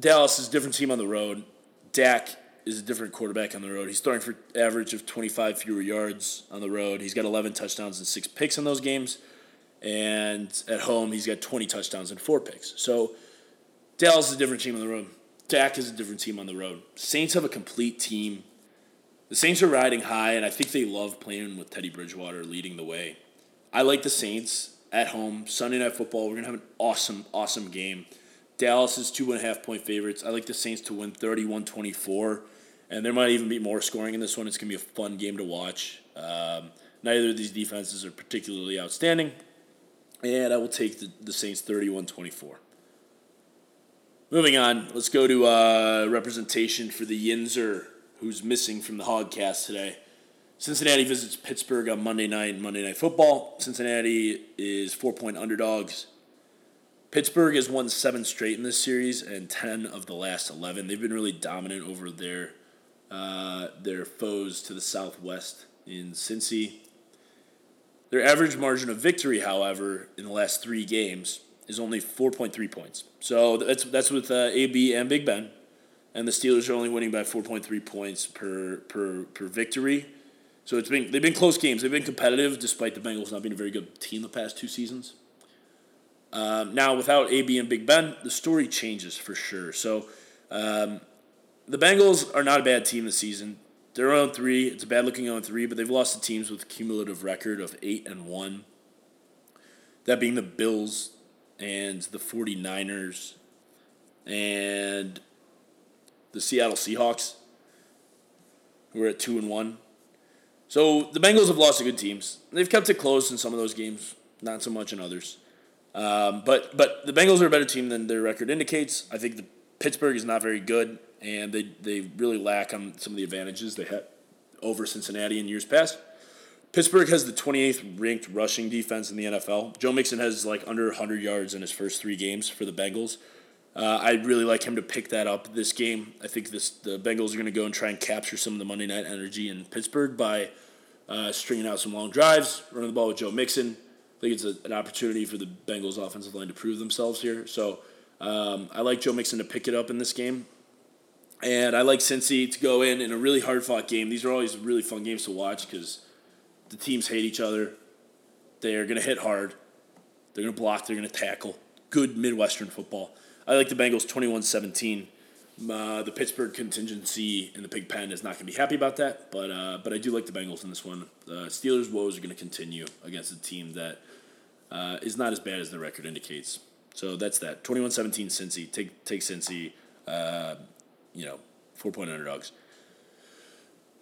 Dallas is a different team on the road. Dak is a different quarterback on the road. He's throwing for an average of 25 fewer yards on the road. He's got 11 touchdowns and 6 picks in those games. And at home, he's got 20 touchdowns and 4 picks. So Dallas is a different team on the road. Dak is a different team on the road. Saints have a complete team. The Saints are riding high, and I think they love playing with Teddy Bridgewater leading the way. I like the Saints at home. Sunday Night Football, we're going to have an awesome, awesome game. Dallas is 2.5-point favorites. I like the Saints to win 31-24, and there might even be more scoring in this one. It's going to be a fun game to watch. Neither of these defenses are particularly outstanding, and I will take the Saints 31-24. Moving on, let's go to representation for the Yinzer, who's missing from the Hogcast today. Cincinnati visits Pittsburgh on Monday Night Football. Cincinnati is 4-point underdogs. Pittsburgh has won 7 straight in this series and 10 of the last 11. They've been really dominant over their foes to the southwest in Cincy. Their average margin of victory, however, in the last 3 games is only 4.3 points. So that's with AB and Big Ben, and the Steelers are only winning by 4.3 points per victory. So they've been close games. They've been competitive despite the Bengals not being a very good team the past 2 seasons. Now, without AB and Big Ben, the story changes for sure. So, the Bengals are not a bad team this season. They're 0-3. It's a bad-looking 0-3, but they've lost to teams with a cumulative record of 8-1. That being the Bills and the 49ers and the Seattle Seahawks, who are at 2-1. So, the Bengals have lost to good teams. They've kept it close in some of those games, not so much in others. But the Bengals are a better team than their record indicates. I think the Pittsburgh is not very good, and they really lack on some of the advantages they had over Cincinnati in years past. Pittsburgh has the 28th ranked rushing defense in the NFL. Joe Mixon has under 100 yards in his first 3 games for the Bengals. I'd really like him to pick that up this game. I think the Bengals are going to go and try and capture some of the Monday night energy in Pittsburgh by stringing out some long drives, running the ball with Joe Mixon. I think it's an opportunity for the Bengals offensive line to prove themselves here. So I like Joe Mixon to pick it up in this game. And I like Cincy to go in a really hard-fought game. These are always really fun games to watch because the teams hate each other. They are going to hit hard. They're going to block. They're going to tackle. Good Midwestern football. I like the Bengals 21-17. The Pittsburgh contingency in the pig pen is not going to be happy about that. But I do like the Bengals in this one. The Steelers' woes are going to continue against a team that is not as bad as the record indicates. So that's that. 21-17 Cincy. Take Cincy, 4-point underdogs.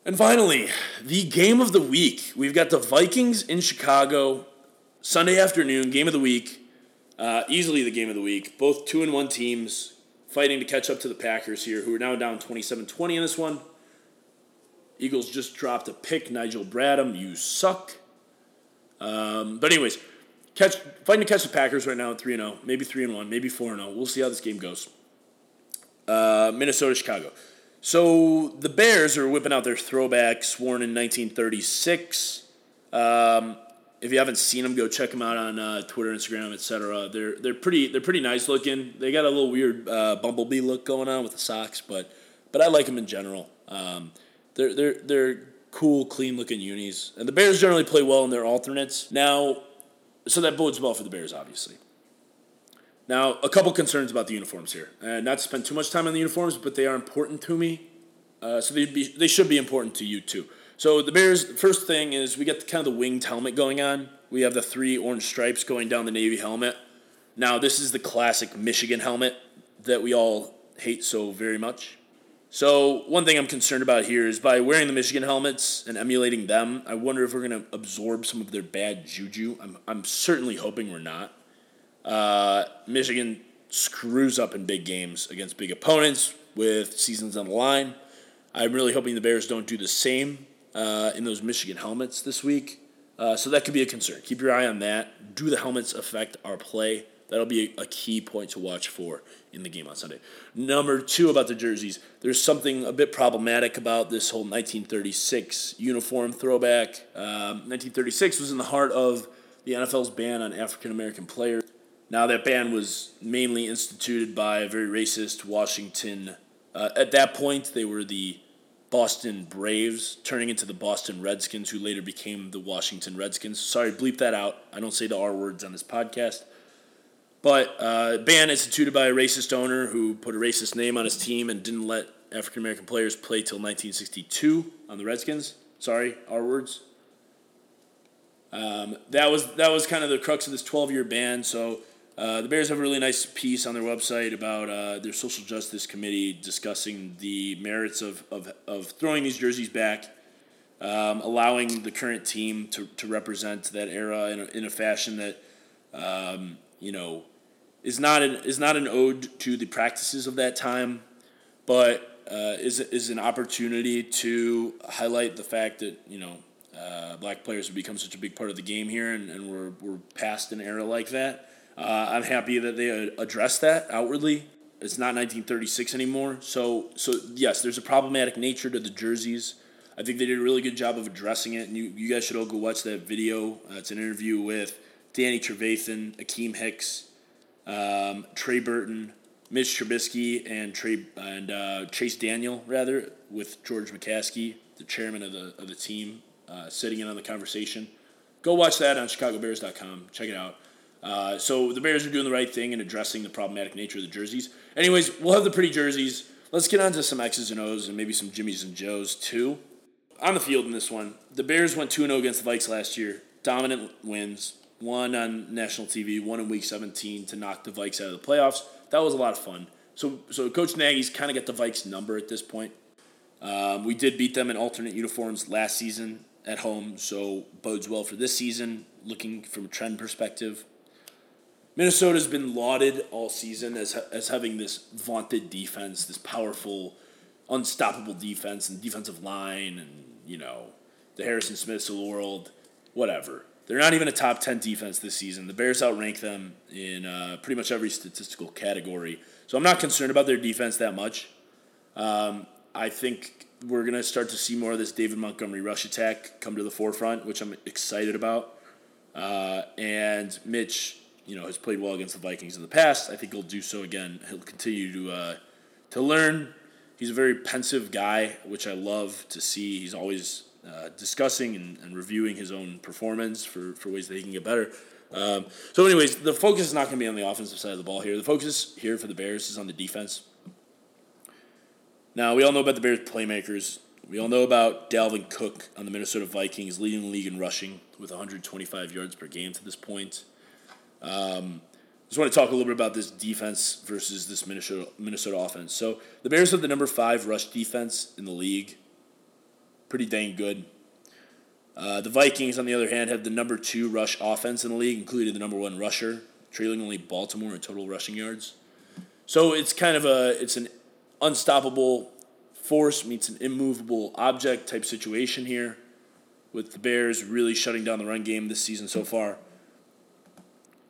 And finally, the game of the week. We've got the Vikings in Chicago, Sunday afternoon, game of the week. Easily the game of the week. Both 2-1 teams fighting to catch up to the Packers here, who are now down 27-20 in this one. Eagles just dropped a pick. Nigel Bradham, you suck. But anyways, fighting to catch the Packers right now at 3-0, maybe 3-1, maybe 4-0. We'll see how this game goes. Minnesota, Chicago. So the Bears are whipping out their throwback sworn in 1936. If you haven't seen them, go check them out on Twitter, Instagram, etc. They're pretty nice looking. They got a little weird bumblebee look going on with the socks, but I like them in general. They're cool, clean looking unis, and the Bears generally play well in their alternates now. So that bodes well for the Bears, obviously. Now, a couple concerns about the uniforms here. Not to spend too much time on the uniforms, but they are important to me. So they should be important to you, too. So the Bears, first thing is we got the winged helmet going on. We have the 3 orange stripes going down the navy helmet. Now, this is the classic Michigan helmet that we all hate so very much. So one thing I'm concerned about here is by wearing the Michigan helmets and emulating them, I wonder if we're going to absorb some of their bad juju. I'm certainly hoping we're not. Michigan screws up in big games against big opponents with seasons on the line. I'm really hoping the Bears don't do the same in those Michigan helmets this week. So that could be a concern. Keep your eye on that. Do the helmets affect our play? That'll be a key point to watch for in the game on Sunday. Number 2 about the jerseys. There's something a bit problematic about this whole 1936 uniform throwback. 1936 was in the heart of the NFL's ban on African-American players. Now, that ban was mainly instituted by a very racist Washington. At that point, they were the Boston Braves turning into the Boston Redskins, who later became the Washington Redskins. Sorry, bleep that out. I don't say the R words on this podcast. But ban instituted by a racist owner who put a racist name on his team and didn't let African-American players play till 1962 on the Redskins. Sorry, R words. That was kind of the crux of this 12-year ban. So the Bears have a really nice piece on their website about their social justice committee discussing the merits of throwing these jerseys back, allowing the current team to represent that era in a fashion that is not an ode to the practices of that time, but is an opportunity to highlight the fact that black players have become such a big part of the game here, and we're past an era like that. I'm happy that they addressed that outwardly. It's not 1936 anymore. So yes, there's a problematic nature to the jerseys. I think they did a really good job of addressing it, and you guys should all go watch that video. It's an interview with Danny Trevathan, Akeem Hicks, Trey Burton, Mitch Trubisky, and Chase Daniel, rather, with George McCaskey, the chairman of the team, sitting in on the conversation. Go watch that on ChicagoBears.com. Check it out. So the Bears are doing the right thing in addressing the problematic nature of the jerseys. Anyways, we'll have the pretty jerseys. Let's get on to some X's and O's and maybe some Jimmy's and Joe's too. On the field in this one, the Bears went 2-0 against the Vikes last year. Dominant wins. One on national TV, one in Week 17 to knock the Vikes out of the playoffs. That was a lot of fun. So Coach Nagy's kind of got the Vikes number at this point. We did beat them in alternate uniforms last season at home, so bodes well for this season, looking from a trend perspective. Minnesota's been lauded all season as having this vaunted defense, this powerful, unstoppable defense and defensive line and, the Harrison Smiths of the world, whatever. They're not even a top 10 defense this season. The Bears outrank them in pretty much every statistical category. So I'm not concerned about their defense that much. I think we're going to start to see more of this David Montgomery rush attack come to the forefront, which I'm excited about. And Mitch, has played well against the Vikings in the past. I think he'll do so again. He'll continue to learn. He's a very pensive guy, which I love to see. He's always discussing and reviewing his own performance for ways that he can get better. So anyways, the focus is not going to be on the offensive side of the ball here. The focus here for the Bears is on the defense. Now, we all know about the Bears' playmakers. We all know about Dalvin Cook on the Minnesota Vikings, leading the league in rushing with 125 yards per game to this point. I just want to talk a little bit about this defense versus this Minnesota offense. So the Bears have the number 5 rush defense in the league. Pretty dang good. The Vikings, on the other hand, have the number 2 rush offense in the league, including the number 1 rusher, trailing only Baltimore in total rushing yards. So it's kind of an unstoppable force meets an immovable object type situation here, with the Bears really shutting down the run game this season so far.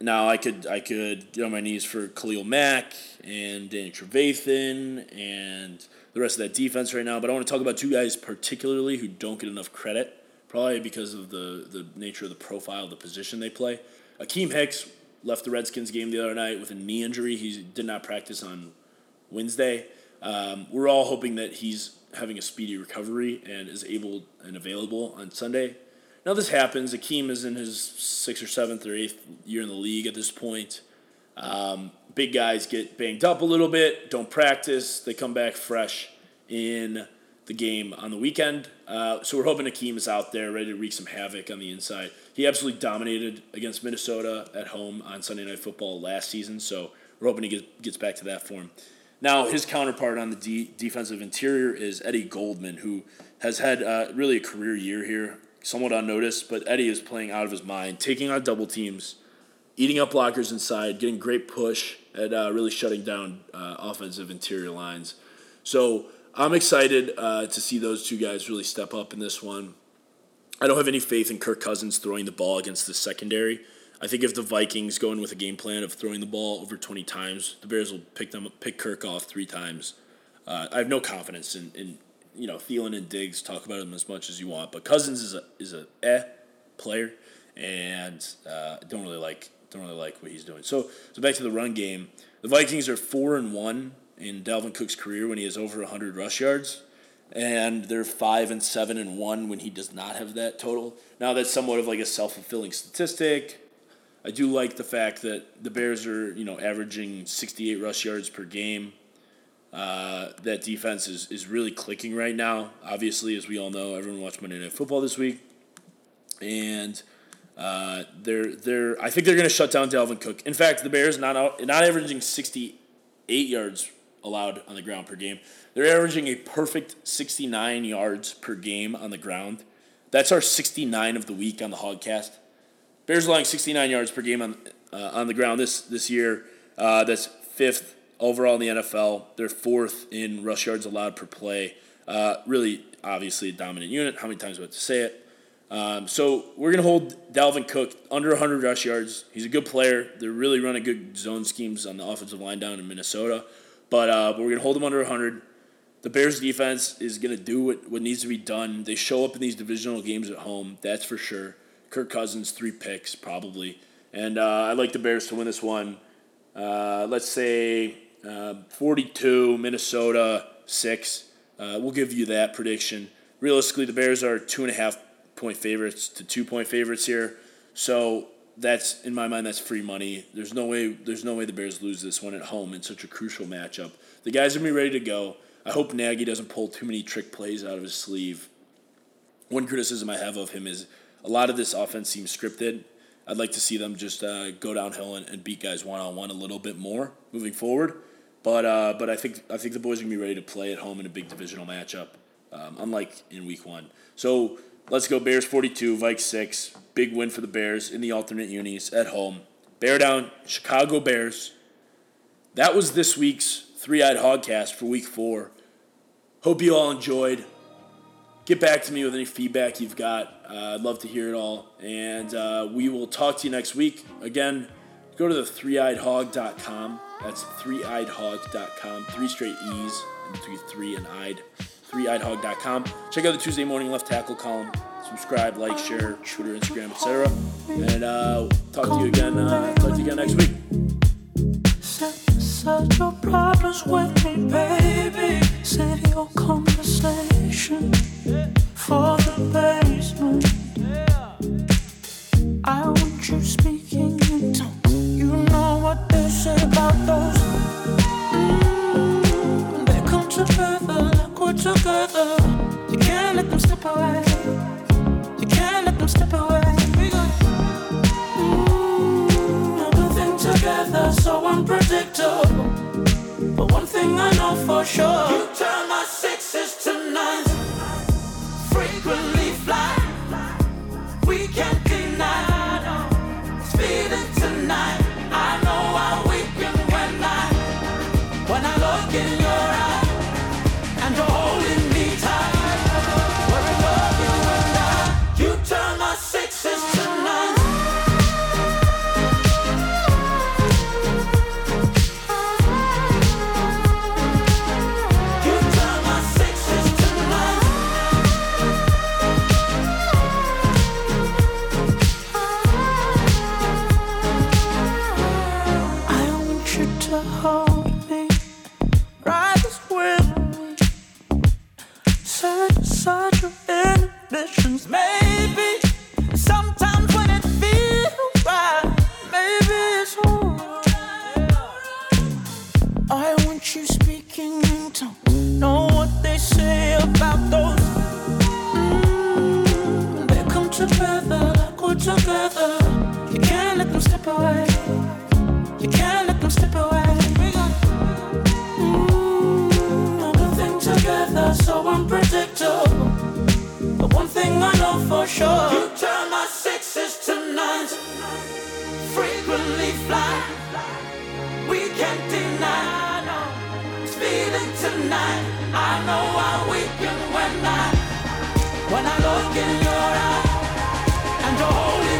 Now, I could get on my knees for Khalil Mack and Danny Trevathan and the rest of that defense right now, but I want to talk about two guys particularly who don't get enough credit, probably because of the nature of the profile, the position they play. Akeem Hicks left the Redskins game the other night with a knee injury. He did not practice on Wednesday. We're all hoping that he's having a speedy recovery and is able and available on Sunday. Now, this happens. Akeem is in his 6th or 7th or 8th year in the league at this point. Big guys get banged up a little bit, don't practice. They come back fresh in the game on the weekend. So we're hoping Akeem is out there ready to wreak some havoc on the inside. He absolutely dominated against Minnesota at home on Sunday Night Football last season, so we're hoping he gets back to that form. Now, his counterpart on the defensive interior is Eddie Goldman, who has had really a career year here. Somewhat unnoticed, but Eddie is playing out of his mind, taking on double teams, eating up blockers inside, getting great push, and really shutting down offensive interior lines. So I'm excited to see those two guys really step up in this one. I don't have any faith in Kirk Cousins throwing the ball against the secondary. I think if the Vikings go in with a game plan of throwing the ball over 20 times, the Bears will pick Kirk off 3 times. I have no confidence in Thielen and Diggs, talk about him as much as you want, but Cousins is a player, and don't really like what he's doing. So back to the run game. The Vikings are 4-1 in Dalvin Cook's career when he has over 100 rush yards. and they're 5-7-1 when he does not have that total. Now that's somewhat of like a self-fulfilling statistic. I do like the fact that the Bears are, you know, averaging 68 rush yards per game. That defense is really clicking right now. Obviously, as we all know, everyone watched Monday Night Football this week, and I think they're going to shut down Dalvin Cook. In fact, the Bears not averaging 68 yards allowed on the ground per game. They're averaging a perfect 69 yards per game on the ground. That's our 69 of the week on the Hogcast. Bears allowing 69 yards per game on the ground this year. That's fifth overall in the NFL. They're fourth in rush yards allowed per play. Really, obviously, a dominant unit. How many times do I have to say it? So we're going to hold Dalvin Cook under 100 rush yards. He's a good player. They're really running good zone schemes on the offensive line down in Minnesota. But we're going to hold him under 100. The Bears' defense is going to do what needs to be done. They show up in these divisional games at home. That's for sure. Kirk Cousins, 3 picks probably. And I like the Bears to win this one. Let's say 42, Minnesota 6. We'll give you that prediction. Realistically, the Bears are 2.5-point favorites to 2-point favorites here. So that's, in my mind, that's free money. There's no way the Bears lose this one at home in such a crucial matchup. The guys are going to be ready to go. I hope Nagy doesn't pull too many trick plays out of his sleeve. One criticism I have of him is a lot of this offense seems scripted. I'd like to see them just go downhill and beat guys one-on-one a little bit more moving forward. But I think the boys are going to be ready to play at home in a big divisional matchup, unlike in week one. So let's go Bears 42, Vikes 6. Big win for the Bears in the alternate unis at home. Bear down, Chicago Bears. That was this week's Three-Eyed Hogcast for week 4. Hope you all enjoyed. Get back to me with any feedback you've got. I'd love to hear it all. And we will talk to you next week. Again, go to the threeeyedhog.com. That's threeeyedhog.com. 3 straight E's in between 3 and I'd. Threeeyedhog.com. Check out the Tuesday morning left tackle column. Subscribe, like, share, Twitter, Instagram, etc. And talk to you again next week. Set your problems with me, baby. Save your conversation for the basement. I want you speaking in tongues. You know what they say about those. They come together like we're together. You can't let them step away. You can't let them step away. We got everything together, so unpredictable. But one thing I know for sure, you turn my sixes to nines. Frequently fly, we can't deny. No. Speeding tonight, I know I weaken when I look in your eyes and you're holding me tight. We're in love, you and I. You turn my sixes to nines. Maybe sometimes when it feels right, maybe it's alright. I want you speaking in tongues. Know what they say about those. They come together like we're together. You can't let them step away. You can't let them step away. Everything together, so unpredictable. One thing I know for sure, you turn my sixes to nines. Frequently fly, we can't deny. Speeding tonight, I know I weaken when I look in your eyes and you're holding.